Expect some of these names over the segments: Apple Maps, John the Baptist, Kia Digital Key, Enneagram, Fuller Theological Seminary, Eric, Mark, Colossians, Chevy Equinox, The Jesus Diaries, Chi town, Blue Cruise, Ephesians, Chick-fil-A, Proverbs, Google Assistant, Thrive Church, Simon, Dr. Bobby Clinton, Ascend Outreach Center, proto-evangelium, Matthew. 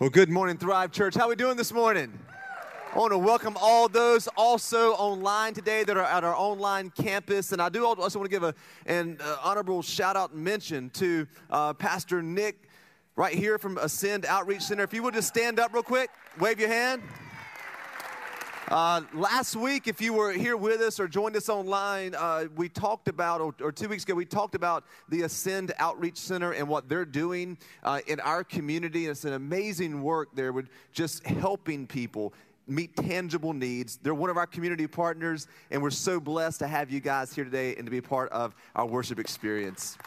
Well, good morning, Thrive Church. How are we doing this morning? I want to welcome all those also online today that are at our online campus. And I do also want to give an honorable shout-out mention to Pastor Nick right here from Ascend Outreach Center. If you would just stand up real quick, wave your hand. Last week, if you were here with us or joined us online, we talked about, or 2 weeks ago, we talked about the Ascend Outreach Center and what they're doing in our community. And it's an amazing work there with just helping people meet tangible needs. They're one of our community partners, and we're so blessed to have you guys here today and to be part of our worship experience.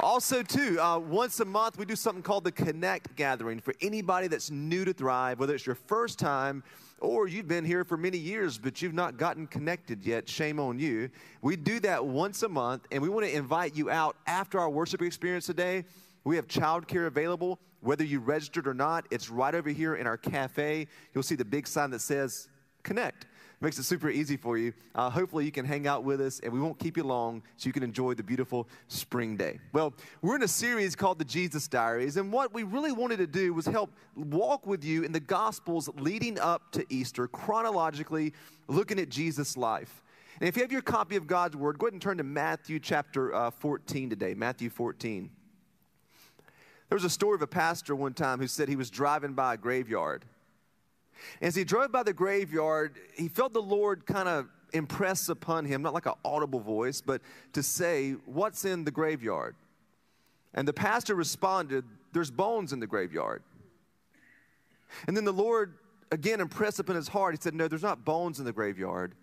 Also, too, once a month, we do something called the Connect Gathering for anybody that's new to Thrive, whether it's your first time or you've been here for many years, but you've not gotten connected yet. Shame on you. We do that once a month, and we want to invite you out after our worship experience today. We have childcare available, whether you registered or not. It's right over here in our cafe. You'll see the big sign that says Connect. Makes it super easy for you. Hopefully you can hang out with us, and we won't keep you long so you can enjoy the beautiful spring day. Well, we're in a series called The Jesus Diaries, and what we really wanted to do was help walk with you in the Gospels leading up to Easter, chronologically looking at Jesus' life. And if you have your copy of God's Word, go ahead and turn to Matthew chapter 14 today, Matthew 14. There was a story of a pastor one time who said he was driving by a graveyard. As he drove by the graveyard, he felt the Lord kind of impress upon him, not like an audible voice, but to say, "What's in the graveyard?" And the pastor responded, "There's bones in the graveyard." And then the Lord again impressed upon his heart. He said, "No, there's not bones in the graveyard."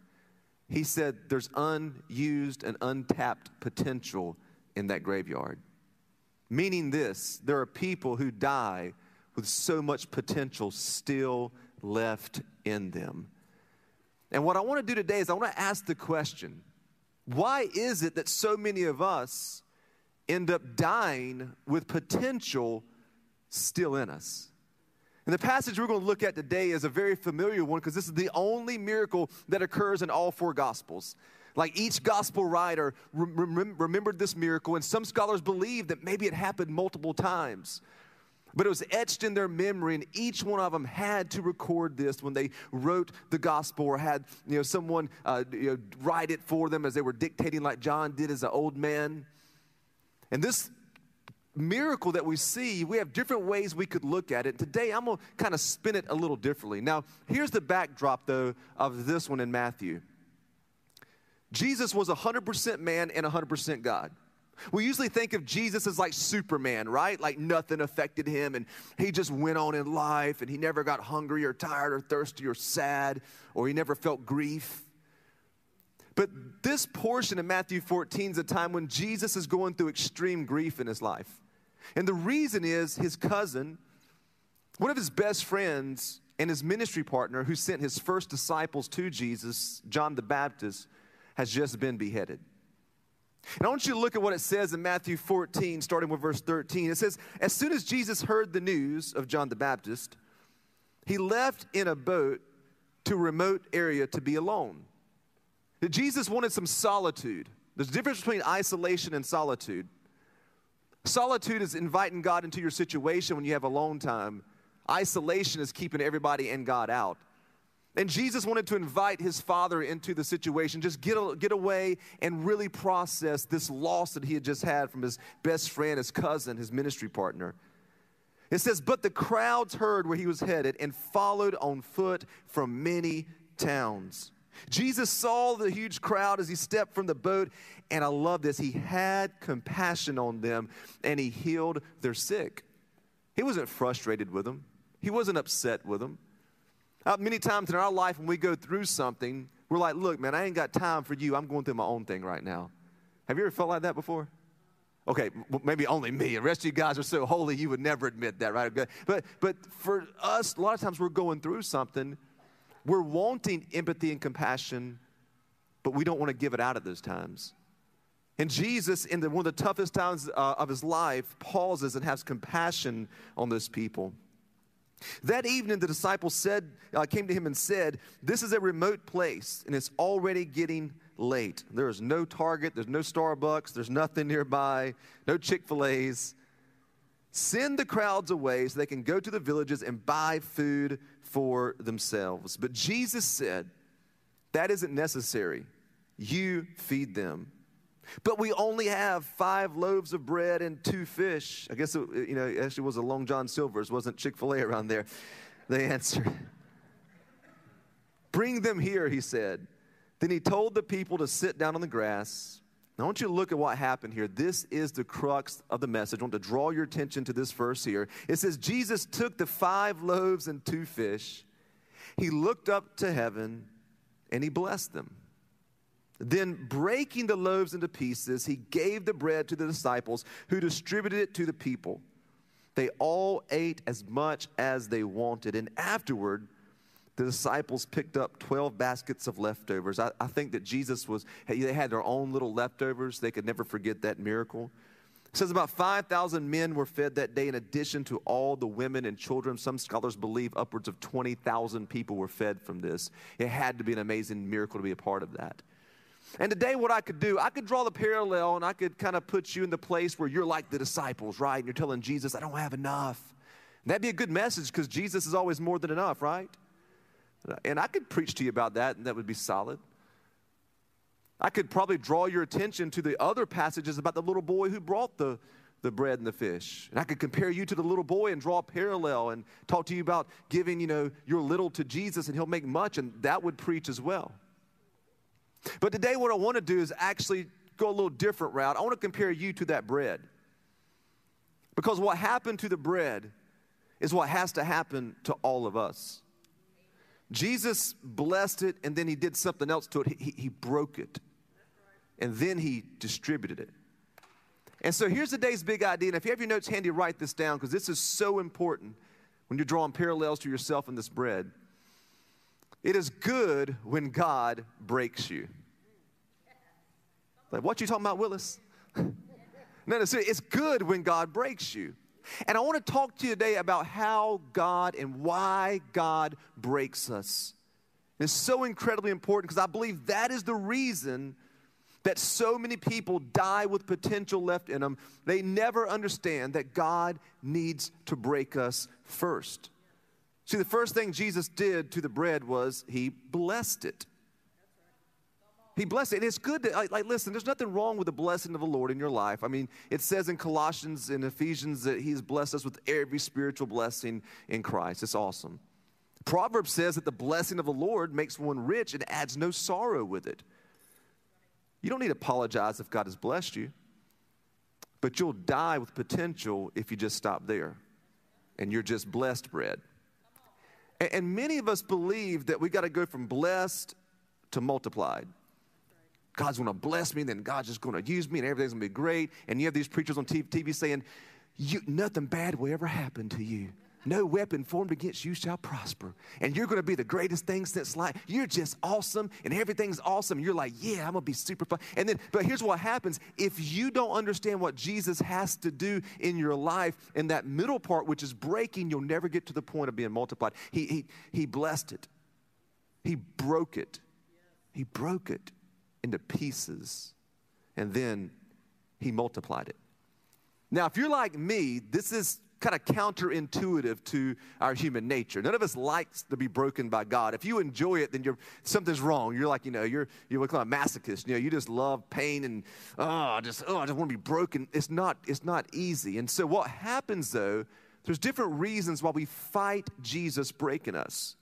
He said, "There's unused and untapped potential in that graveyard." Meaning this, there are people who die with so much potential still left in them. And what I want to do today is I want to ask the question, why is it that so many of us end up dying with potential still in us? And the passage we're going to look at today is a very familiar one because this is the only miracle that occurs in all four Gospels. Like each gospel writer remembered this miracle, and some scholars believe that maybe it happened multiple times. But it was etched in their memory, and each one of them had to record this when they wrote the gospel or had someone write it for them as they were dictating like John did as an old man. And this miracle that we see, we have different ways we could look at it. Today, I'm going to kind of spin it a little differently. Now, here's the backdrop, though, of this one in Matthew. Jesus was 100% man and 100% God. We usually think of Jesus as like Superman, right? Like nothing affected him, and he just went on in life, and he never got hungry or tired or thirsty or sad, or he never felt grief. But this portion of Matthew 14 is a time when Jesus is going through extreme grief in his life. And the reason is his cousin, one of his best friends and his ministry partner who sent his first disciples to Jesus, John the Baptist, has just been beheaded. And I want you to look at what it says in Matthew 14, starting with verse 13. It says, as soon as Jesus heard the news of John the Baptist, he left in a boat to a remote area to be alone. That Jesus wanted some solitude. There's a difference between isolation and solitude. Solitude is inviting God into your situation when you have alone time. Isolation is keeping everybody and God out. And Jesus wanted to invite his father into the situation, just get away and really process this loss that he had just had from his best friend, his cousin, his ministry partner. It says, but the crowds heard where he was headed and followed on foot from many towns. Jesus saw the huge crowd as he stepped from the boat, and I love this. He had compassion on them, and he healed their sick. He wasn't frustrated with them. He wasn't upset with them. Many times in our life when we go through something, we're like, look, man, I ain't got time for you. I'm going through my own thing right now. Have you ever felt like that before? Okay, well, maybe only me. The rest of you guys are so holy you would never admit that, right? But for us, a lot of times we're going through something. We're wanting empathy and compassion, but we don't want to give it out at those times. And Jesus, in one of the toughest times of his life, pauses and has compassion on those people. That evening, the disciples came to him and said, this is a remote place, and it's already getting late. There is no Target. There's no Starbucks. There's nothing nearby, no Chick-fil-A's. Send the crowds away so they can go to the villages and buy food for themselves. But Jesus said, that isn't necessary. You feed them. But we only have 5 loaves of bread and 2 fish. I guess, it actually was a Long John Silver's. Wasn't Chick-fil-A around there. They answered. Bring them here, he said. Then he told the people to sit down on the grass. Now, I want you to look at what happened here. This is the crux of the message. I want to draw your attention to this verse here. It says, Jesus took the 5 loaves and 2 fish. He looked up to heaven, and he blessed them. Then, breaking the loaves into pieces, he gave the bread to the disciples, who distributed it to the people. They all ate as much as they wanted, and afterward, the disciples picked up 12 baskets of leftovers. I think that they had their own little leftovers. They could never forget that miracle. It says about 5,000 men were fed that day in addition to all the women and children. Some scholars believe upwards of 20,000 people were fed from this. It had to be an amazing miracle to be a part of that. And today what I could do, I could draw the parallel and I could kind of put you in the place where you're like the disciples, right? And you're telling Jesus, I don't have enough. And that'd be a good message because Jesus is always more than enough, right? And I could preach to you about that, and that would be solid. I could probably draw your attention to the other passages about the little boy who brought the bread and the fish. And I could compare you to the little boy and draw a parallel and talk to you about giving, your little to Jesus, and he'll make much, and that would preach as well. But today what I want to do is actually go a little different route. I want to compare you to that bread. Because what happened to the bread is what has to happen to all of us. Jesus blessed it, and then he did something else to it. He broke it, and then he distributed it. And so here's today's big idea. And if you have your notes handy, write this down, because this is so important when you're drawing parallels to yourself in this bread. It is good when God breaks you. Like, what you talking about, Willis? No, seriously, it's good when God breaks you. And I want to talk to you today about how God and why God breaks us. And it's so incredibly important because I believe that is the reason that so many people die with potential left in them. They never understand that God needs to break us first. See, the first thing Jesus did to the bread was he blessed it. He blessed it. And it's good to, listen, there's nothing wrong with the blessing of the Lord in your life. I mean, it says in Colossians and Ephesians that he's blessed us with every spiritual blessing in Christ. It's awesome. Proverbs says that the blessing of the Lord makes one rich and adds no sorrow with it. You don't need to apologize if God has blessed you, but you'll die with potential if you just stop there and you're just blessed bread. And many of us believe that we got to go from blessed to multiplied. God's going to bless me, and then God's just going to use me, and everything's going to be great. And you have these preachers on TV saying, nothing bad will ever happen to you. No weapon formed against you shall prosper. And you're going to be the greatest thing since life. You're just awesome, and everything's awesome. You're like, yeah, I'm going to be super fun. And then, but here's what happens. If you don't understand what Jesus has to do in your life, in that middle part, which is breaking, you'll never get to the point of being multiplied. He blessed it. He broke it. He broke it into pieces, and then he multiplied it. Now, if you're like me, this is kind of counterintuitive to our human nature. None of us likes to be broken by God. If you enjoy it, then something's wrong. You're like, you're like a masochist. You just love pain and, I just want to be broken. It's not easy. And so what happens, though, there's different reasons why we fight Jesus breaking us.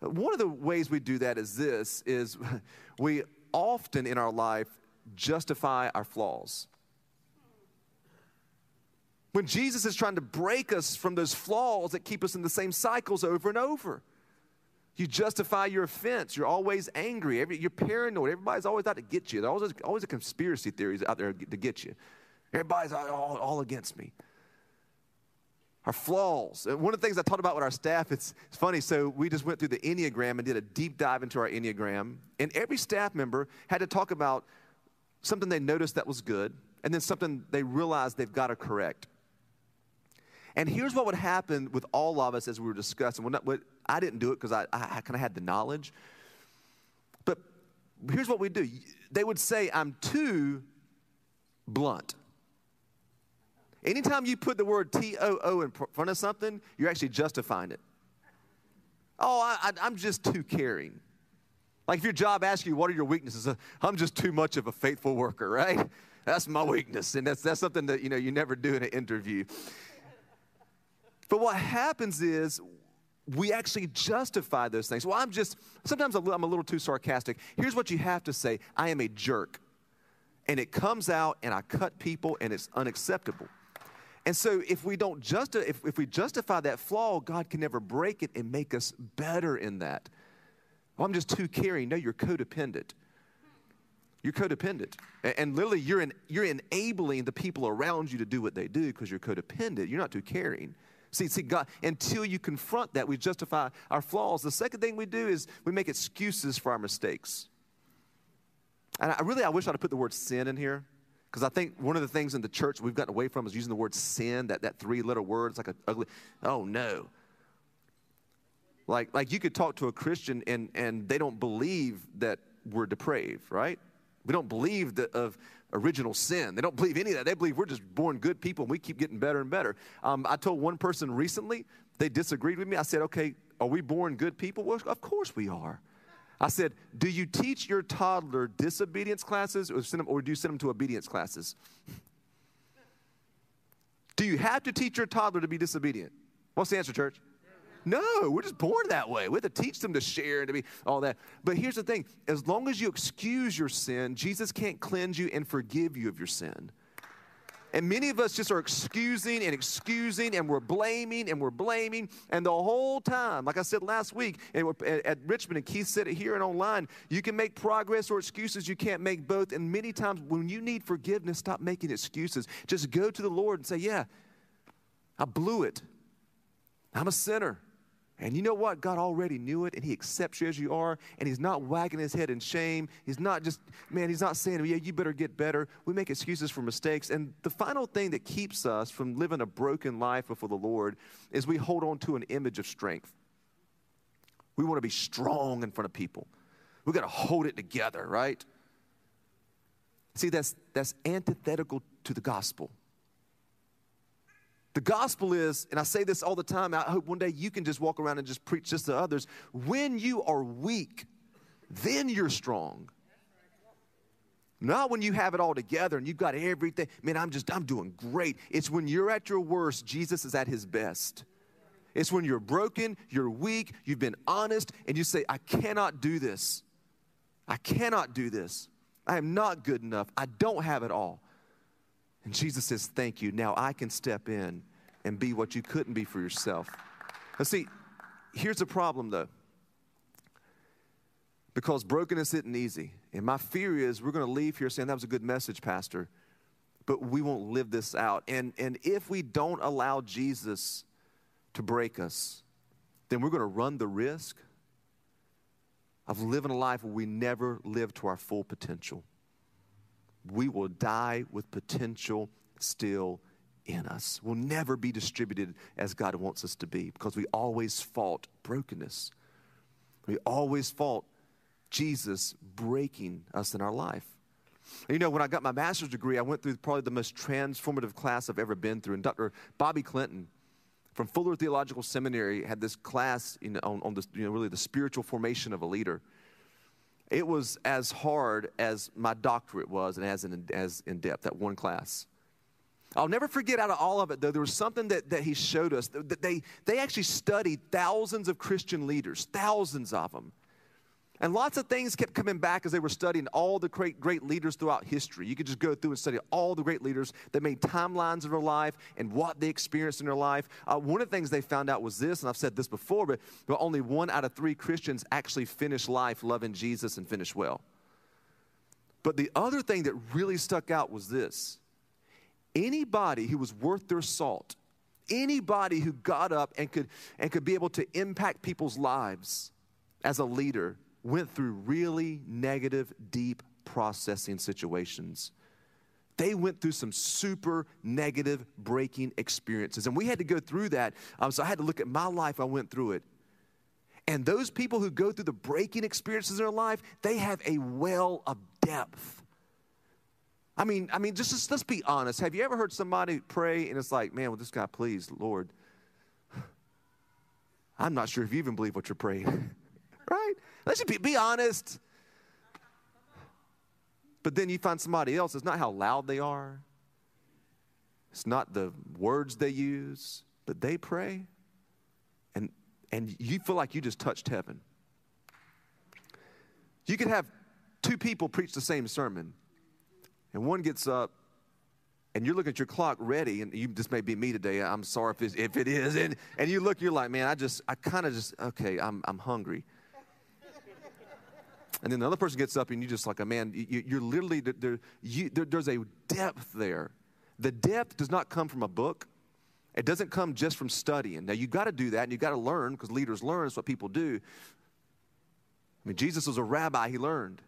One of the ways we do that is this, is we often in our life justify our flaws. When Jesus is trying to break us from those flaws that keep us in the same cycles over and over, you justify your offense. You're always angry. You're paranoid. Everybody's always out to get you. There's always a conspiracy theories out there to get you. Everybody's all against me. Our flaws. And one of the things I talked about with our staff, it's funny. So we just went through the Enneagram and did a deep dive into our Enneagram. And every staff member had to talk about something they noticed that was good and then something they realized they've got to correct. And here's what would happen with all of us as we were discussing. I didn't do it because I kind of had the knowledge. But here's what we do. They would say, I'm too blunt. Anytime you put the word T-O-O in front of something, you're actually justifying it. Oh, I'm just too caring. Like if your job asks you, what are your weaknesses? I'm just too much of a faithful worker, right? That's my weakness. And that's something that, you know, you never do in an interview. But what happens is we actually justify those things. Well, sometimes I'm a little too sarcastic. Here's what you have to say. I am a jerk. And it comes out and I cut people and it's unacceptable. And so if we don't if we justify that flaw, God can never break it and make us better in that. Well, I'm just too caring. No, you're codependent. You're codependent. And literally you're enabling the people around you to do what they do because you're codependent. You're not too caring. See, God, until you confront that, we justify our flaws. The second thing we do is we make excuses for our mistakes. And I wish I'd put the word sin in here, because I think one of the things in the church we've gotten away from is using the word sin, that three-letter word. It's like an ugly, oh, no. Like you could talk to a Christian and they don't believe that we're depraved, right? We don't believe of original sin. They don't believe any of that. They believe we're just born good people and we keep getting better and better. I told one person recently, they disagreed with me. I said, okay, are we born good people? Well, of course we are. I said, do you teach your toddler disobedience classes or do you send them to obedience classes? Do you have to teach your toddler to be disobedient? What's the answer, church? No, we're just born that way. We have to teach them to share and to be all that. But here's the thing. As long as you excuse your sin, Jesus can't cleanse you and forgive you of your sin. And many of us just are excusing and we're blaming. And the whole time, like I said last week at Richmond, and Keith said it here and online, you can make progress or excuses. You can't make both. And many times when you need forgiveness, stop making excuses. Just go to the Lord and say, yeah, I blew it. I'm a sinner. And you know what? God already knew it, and he accepts you as you are, and he's not wagging his head in shame. He's not saying, yeah, you better get better. We make excuses for mistakes. And the final thing that keeps us from living a broken life before the Lord is we hold on to an image of strength. We want to be strong in front of people. We've got to hold it together, right? See, that's antithetical to the gospel. The gospel is, and I say this all the time, I hope one day you can just walk around and just preach this to others. When you are weak, then you're strong. Not when you have it all together and you've got everything. Man, I'm doing great. It's when you're at your worst, Jesus is at his best. It's when you're broken, you're weak, you've been honest, and you say, I cannot do this. I am not good enough. I don't have it all. And Jesus says, thank you. Now I can step in and be what you couldn't be for yourself. Now see, here's the problem though. Because brokenness isn't easy. And my fear is we're going to leave here saying that was a good message, Pastor. But we won't live this out. And if we don't allow Jesus to break us, then we're going to run the risk of living a life where we never live to our full potential. We will die with potential still in us. We'll never be distributed as God wants us to be because we always fought brokenness. We always fought Jesus breaking us in our life. And you know, when I got my master's degree, I went through probably the most transformative class I've ever been through. And Dr. Bobby Clinton from Fuller Theological Seminary had this class on the spiritual formation of a leader. It was as hard as my doctorate was and as in depth, that one class. I'll never forget out of all of it, though, there was something that he showed us. That they actually studied thousands of Christian leaders, thousands of them. And lots of things kept coming back as they were studying all the great leaders throughout history. You could just go through and study all the great leaders that made timelines of their life and what they experienced in their life. One of the things they found out was this, and I've said this before, but only 1 out of 3 Christians actually finish life loving Jesus and finish well. But the other thing that really stuck out was this. Anybody who was worth their salt, anybody who got up and could be able to impact people's lives as a leader went through really negative, deep processing situations. They went through some super negative breaking experiences. And we had to go through that. So I had to look at my life. I went through it. And those people who go through the breaking experiences in their life, they have a well of depth. I mean, just let's be honest. Have you ever heard somebody pray and it's like, man, will this guy please, Lord? I'm not sure if you even believe what you're praying, right? Let's just be honest. But then you find somebody else. It's not how loud they are. It's not the words they use, but they pray. And you feel like you just touched heaven. You could have two people preach the same sermon. And one gets up, and you're looking at your clock ready, and you, this may be me today. I'm sorry if it is. And you look, you're like, man, I'm hungry. And then the other person gets up, and you're just like, man, there's a depth there. The depth does not come from a book. It doesn't come just from studying. Now, you've got to do that, and you've got to learn, because leaders learn. It's what people do. I mean, Jesus was a rabbi. He learned.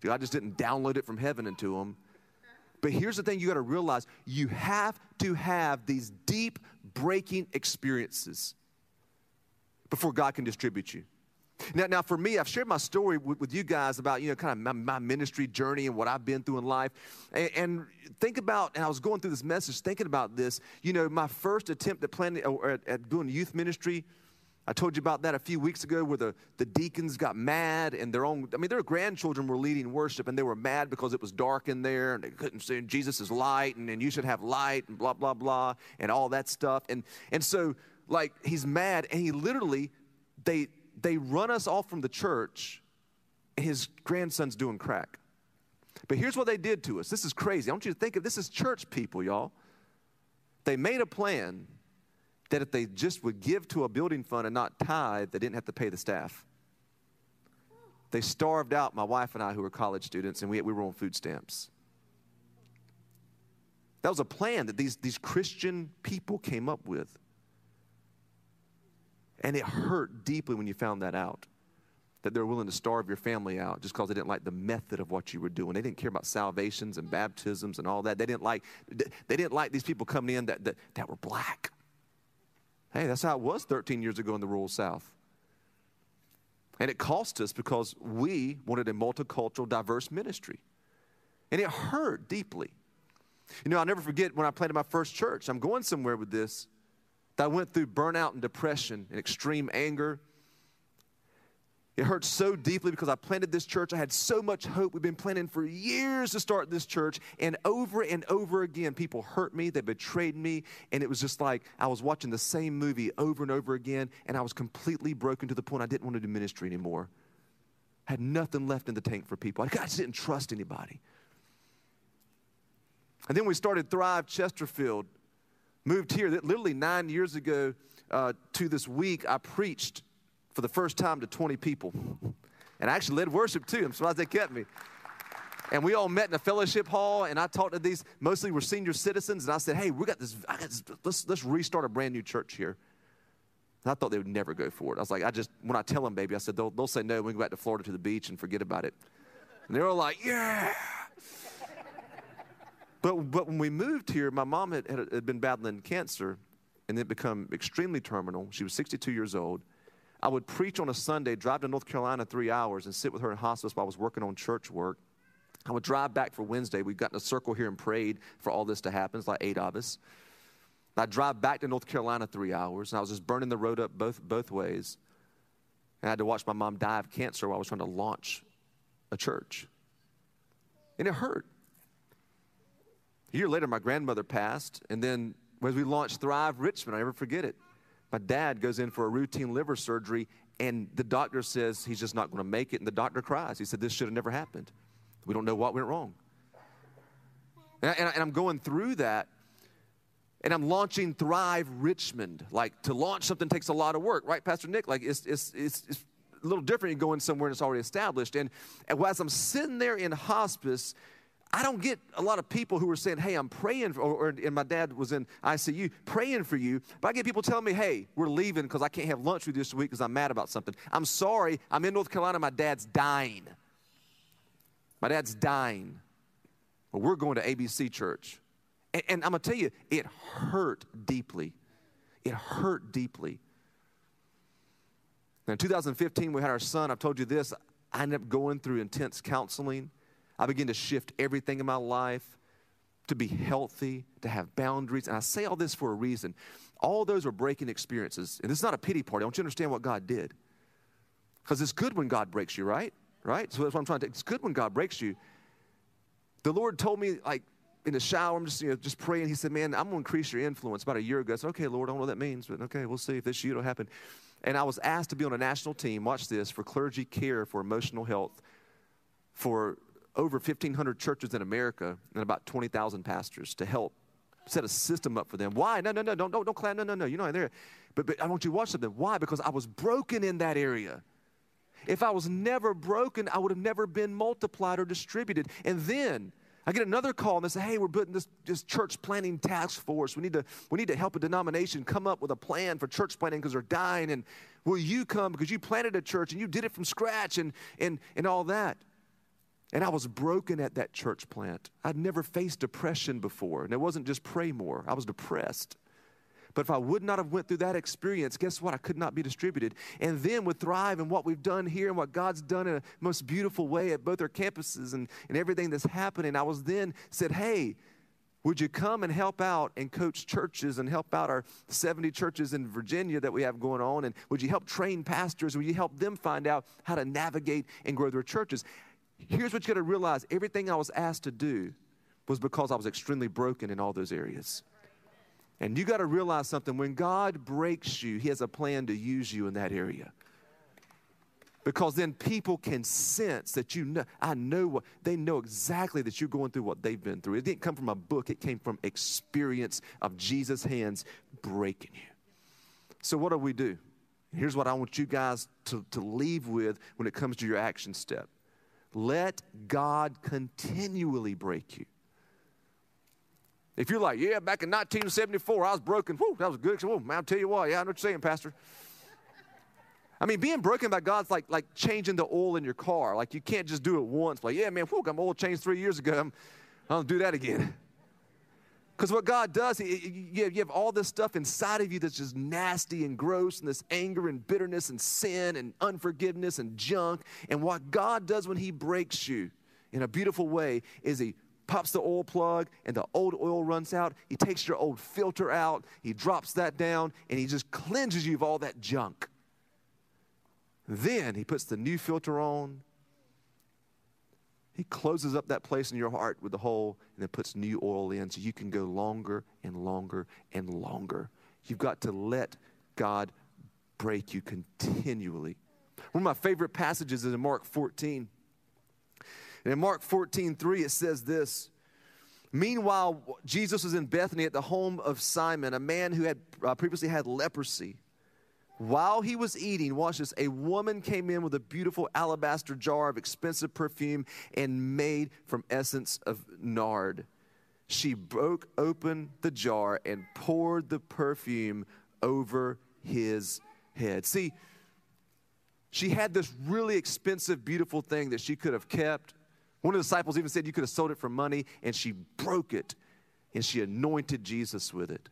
God just didn't download it from heaven into him. But here's the thing you got to realize. You have to have these deep breaking experiences before God can distribute you. Now for me, I've shared my story with you guys about, kind of my ministry journey and what I've been through in life. And think about, and I was going through this message thinking about this, my first attempt at planning or at doing youth ministry. I told you about that a few weeks ago where the deacons got mad and their grandchildren were leading worship and they were mad because it was dark in there and they couldn't see Jesus is light and you should have light and blah, blah, blah and all that stuff. And so, like, he's mad and he literally, they run us off from the church and his grandson's doing crack. But here's what they did to us. This is crazy. I want you to think of this as church people, y'all. They made a plan that if they just would give to a building fund and not tithe, they didn't have to pay the staff. They starved out my wife and I, who were college students, and we were on food stamps. That was a plan that these Christian people came up with. And it hurt deeply when you found that out, that they were willing to starve your family out just because they didn't like the method of what you were doing. They didn't care about salvations and baptisms and all that. They didn't like these people coming in that were black. Hey, that's how it was 13 years ago in the rural South. And it cost us because we wanted a multicultural, diverse ministry. And it hurt deeply. I'll never forget when I planted my first church. I'm going somewhere with this. That I went through burnout and depression and extreme anger. It hurt so deeply because I planted this church. I had so much hope. We've been planning for years to start this church. And over again, people hurt me. They betrayed me. And it was just like I was watching the same movie over and over again. And I was completely broken to the point I didn't want to do ministry anymore. I had nothing left in the tank for people. I just didn't trust anybody. And then we started Thrive Chesterfield. Moved here. Literally 9 years ago to this week, I preached for the first time to 20 people. And I actually led worship too. I'm surprised they kept me. And we all met in a fellowship hall, and I talked to these, mostly were senior citizens, and I said, hey, let's restart a brand new church here. And I thought they would never go for it. I was like, when I tell them, baby, I said, they'll say no, we can go back to Florida to the beach and forget about it. And they were like, yeah. But when we moved here, my mom had been battling cancer, and it become extremely terminal. She was 62 years old. I would preach on a Sunday, drive to North Carolina 3 hours, and sit with her in hospice while I was working on church work. I would drive back for Wednesday. We got in a circle here and prayed for all this to happen. It's like 8 of us. I'd drive back to North Carolina 3 hours, and I was just burning the road up both ways. And I had to watch my mom die of cancer while I was trying to launch a church. And it hurt. A year later, my grandmother passed, and then as we launched Thrive Richmond, I'll never forget it. My dad goes in for a routine liver surgery, and the doctor says he's just not going to make it, and the doctor cries. He said, this should have never happened. We don't know what went wrong. And I'm going through that, and I'm launching Thrive Richmond. Like, to launch something takes a lot of work, right, Pastor Nick? Like, it's a little different than going somewhere and it's already established. And as I'm sitting there in hospice, I don't get a lot of people who are saying, hey, I'm praying, and my dad was in ICU, praying for you. But I get people telling me, hey, we're leaving because I can't have lunch with you this week because I'm mad about something. I'm sorry, I'm in North Carolina, my dad's dying. My dad's dying. Well, we're going to ABC Church. And I'm going to tell you, it hurt deeply. It hurt deeply. Now, in 2015, we had our son. I've told you this. I ended up going through intense counseling. I began to shift everything in my life to be healthy, to have boundaries. And I say all this for a reason. All those were breaking experiences. And this is not a pity party. I want you to understand what God did. Because it's good when God breaks you, right? Right? So that's what I'm trying to, it's good when God breaks you. The Lord told me, like, in the shower, I'm just, just praying. He said, man, I'm going to increase your influence. About a year ago, I said, okay, Lord, I don't know what that means, but okay, we'll see if this year it'll happen. And I was asked to be on a national team, watch this, for clergy care for emotional health for over 1,500 churches in America and about 20,000 pastors to help set a system up for them. Why? No, don't clap. No, you're not there. But I want you to watch something. Why? Because I was broken in that area. If I was never broken, I would have never been multiplied or distributed. And then I get another call and they say, hey, we're putting this church planning task force. We need to help a denomination come up with a plan for church planning because they're dying. And will you come because you planted a church and you did it from scratch and all that. And I was broken at that church plant. I'd never faced depression before. And it wasn't just pray more. I was depressed. But if I would not have went through that experience, guess what? I could not be distributed. And then with Thrive and what we've done here and what God's done in a most beautiful way at both our campuses and everything that's happening, I was then said, hey, would you come and help out and coach churches and help out our 70 churches in Virginia that we have going on? And would you help train pastors? Would you help them find out how to navigate and grow their churches? Here's what you got to realize. Everything I was asked to do was because I was extremely broken in all those areas. And you got to realize something. When God breaks you, he has a plan to use you in that area. Because then people can sense that you know, they know exactly that you're going through what they've been through. It didn't come from a book. It came from experience of Jesus' hands breaking you. So what do we do? Here's what I want you guys to leave with when it comes to your action step. Let God continually break you. If you're like, yeah, back in 1974, I was broken. Whew, that was good. Whoa, man, I'll tell you what. Yeah, I know what you're saying, Pastor. I mean, being broken by God's like changing the oil in your car. Like, you can't just do it once. Like, yeah, man, whew, I'm oil changed 3 years ago. I don't do that again. Because what God does, you have all this stuff inside of you that's just nasty and gross and this anger and bitterness and sin and unforgiveness and junk. And what God does when he breaks you in a beautiful way is he pops the oil plug and the old oil runs out. He takes your old filter out. He drops that down and he just cleanses you of all that junk. Then he puts the new filter on. He closes up that place in your heart with the hole and then puts new oil in so you can go longer and longer and longer. You've got to let God break you continually. One of my favorite passages is in Mark 14. And in Mark 14:3, it says this. Meanwhile, Jesus was in Bethany at the home of Simon, a man who had previously had leprosy. While he was eating, watch this, a woman came in with a beautiful alabaster jar of expensive perfume and made from essence of nard. She broke open the jar and poured the perfume over his head. See, she had this really expensive, beautiful thing that she could have kept. One of the disciples even said you could have sold it for money, and she broke it, and she anointed Jesus with it.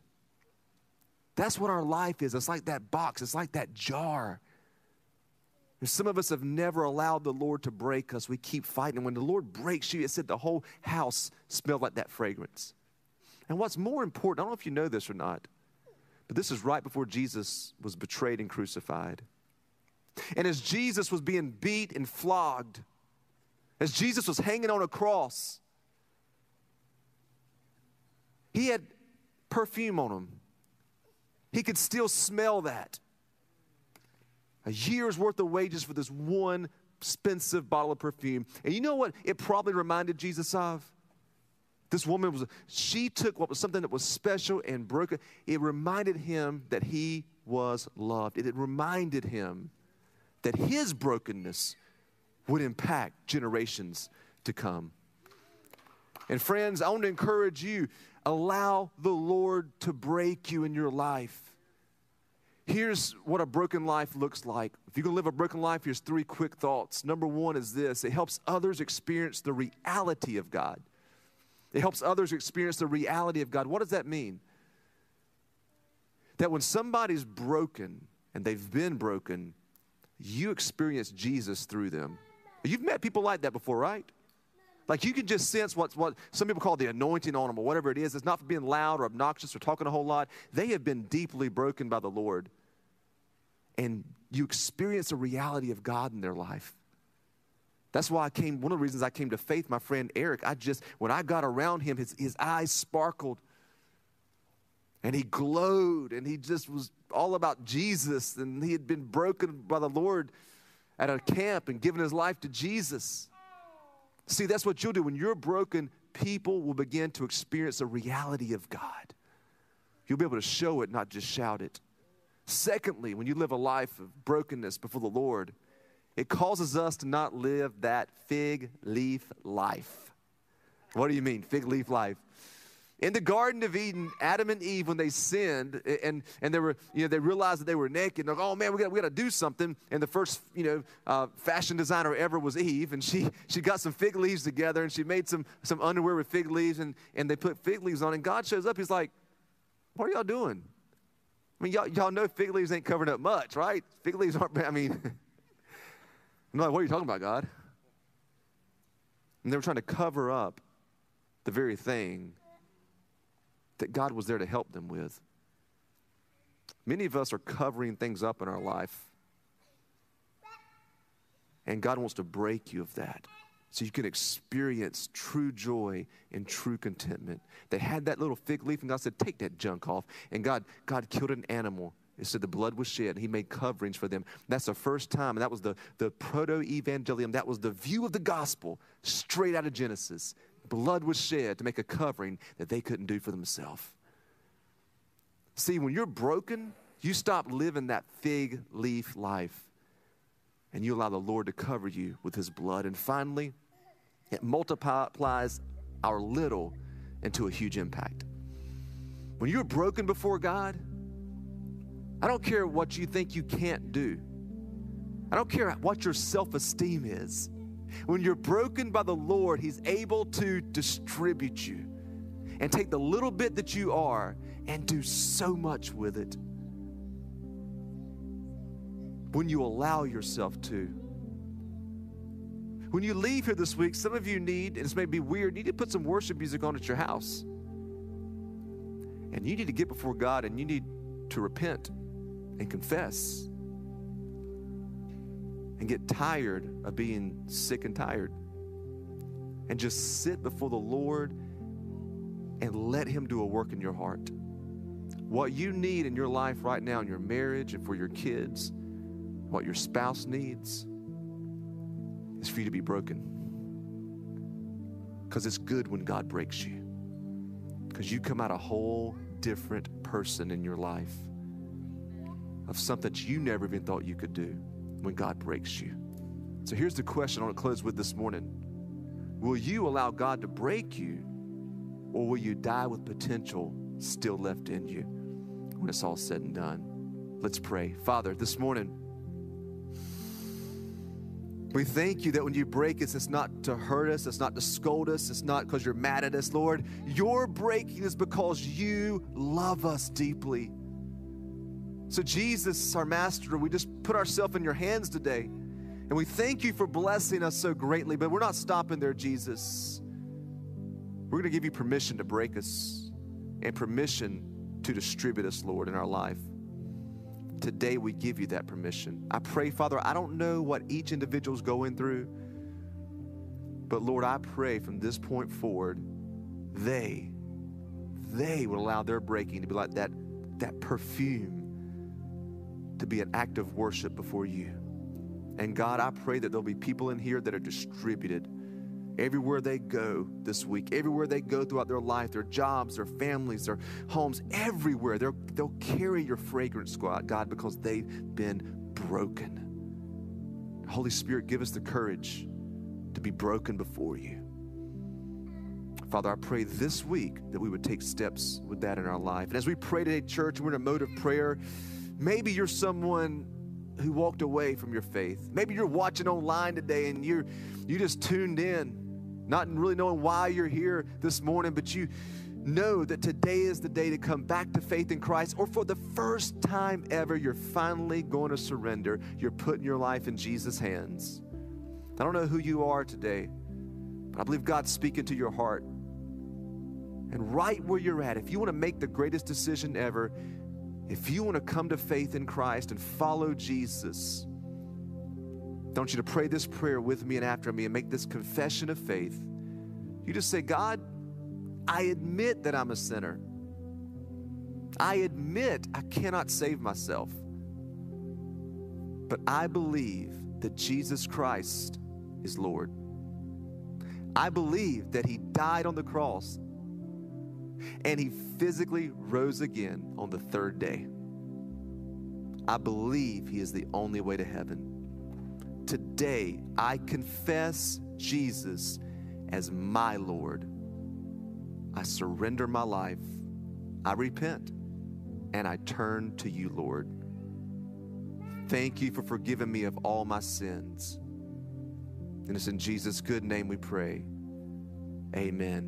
That's what our life is. It's like that box. It's like that jar. And some of us have never allowed the Lord to break us. We keep fighting. And when the Lord breaks you, it said the whole house smelled like that fragrance. And what's more important, I don't know if you know this or not, but this is right before Jesus was betrayed and crucified. And as Jesus was being beat and flogged, as Jesus was hanging on a cross, he had perfume on him. He could still smell that. A year's worth of wages for this one expensive bottle of perfume. And you know what it probably reminded Jesus of? This woman, she took what was something that was special and broke it. It reminded him that he was loved. It reminded him that his brokenness would impact generations to come. And friends, I want to encourage you, allow the Lord to break you in your life. Here's what a broken life looks like. If you're going to live a broken life, here's three quick thoughts. Number one is this. It helps others experience the reality of God. It helps others experience the reality of God. What does that mean? That when somebody's broken and they've been broken, you experience Jesus through them. You've met people like that before, right? Like you can just sense what some people call the anointing on them or whatever it is. It's not for being loud or obnoxious or talking a whole lot. They have been deeply broken by the Lord. And you experience the reality of God in their life. That's why one of the reasons I came to faith, my friend Eric, when I got around him, his eyes sparkled. And he glowed, and he just was all about Jesus. And he had been broken by the Lord at a camp and given his life to Jesus. See, that's what you'll do. When you're broken, people will begin to experience the reality of God. You'll be able to show it, not just shout it. Secondly, when you live a life of brokenness before the Lord, it causes us to not live that fig leaf life. What do you mean, fig leaf life? In the Garden of Eden, Adam and Eve, when they sinned, and they were, they realized that they were naked. They're like, oh man, we got to do something. And the first, fashion designer ever was Eve, and she got some fig leaves together, and she made some underwear with fig leaves, and they put fig leaves on. And God shows up. He's like, what are y'all doing? I mean, y'all know fig leaves ain't covering up much, right? Fig leaves aren't. I mean, I'm like, what are you talking about, God? And they were trying to cover up the very thing that God was there to help them with. Many of us are covering things up in our life. And God wants to break you of that so you can experience true joy and true contentment. They had that little fig leaf, and God said, take that junk off. And God killed an animal. It said the blood was shed, and he made coverings for them. That's the first time, and that was the proto-evangelium. That was the view of the gospel straight out of Genesis. Blood was shed to make a covering that they couldn't do for themselves. See, when you're broken, you stop living that fig leaf life, and you allow the Lord to cover you with his blood. And finally, it multiplies our little into a huge impact. When you're broken before God, I don't care what you think you can't do. I don't care what your self-esteem is. When you're broken by the Lord, he's able to distribute you and take the little bit that you are and do so much with it. When you allow yourself to. When you leave here this week, some of you need, and this may be weird, you need to put some worship music on at your house. And you need to get before God, and you need to repent and confess and get tired of being sick and tired, and just sit before the Lord and let him do a work in your heart. What you need in your life right now, in your marriage and for your kids, what your spouse needs, is for you to be broken, because it's good when God breaks you, because you come out a whole different person in your life, of something that you never even thought you could do when God breaks you. So here's the question I want to close with this morning. Will you allow God to break you, or will you die with potential still left in you when it's all said and done? Let's pray. Father, this morning, we thank you that when you break us, it's not to hurt us, it's not to scold us, it's not because you're mad at us, Lord. Your breaking is because you love us deeply. So Jesus, our master, we just put ourselves in your hands today. And we thank you for blessing us so greatly, but we're not stopping there, Jesus. We're going to give you permission to break us and permission to distribute us, Lord, in our life. Today we give you that permission. I pray, Father, I don't know what each individual's going through, but Lord, I pray from this point forward, they would allow their breaking to be like that perfume, to be an act of worship before you. And God, I pray that there'll be people in here that are distributed everywhere they go this week, everywhere they go throughout their life, their jobs, their families, their homes, everywhere. They'll carry your fragrance, God, because they've been broken. Holy Spirit, give us the courage to be broken before you. Father, I pray this week that we would take steps with that in our life. And as we pray today, church, we're in a mode of prayer. Maybe you're someone who walked away from your faith. Maybe you're watching online today and you just tuned in, not really knowing why you're here this morning, but you know that today is the day to come back to faith in Christ, or for the first time ever, you're finally going to surrender. You're putting your life in Jesus' hands. I don't know who you are today, But I believe God's speaking to your heart. And right where you're at, if you want to make the greatest decision ever, if you want to come to faith in Christ and follow Jesus, I want you to pray this prayer with me and after me and make this confession of faith. You just say, God, I admit that I'm a sinner. I admit I cannot save myself. But I believe that Jesus Christ is Lord. I believe that he died on the cross and he physically rose again on the third day. I believe he is the only way to heaven. Today, I confess Jesus as my Lord. I surrender my life. I repent and I turn to you, Lord. Thank you for forgiving me of all my sins. And it's in Jesus' good name we pray. Amen.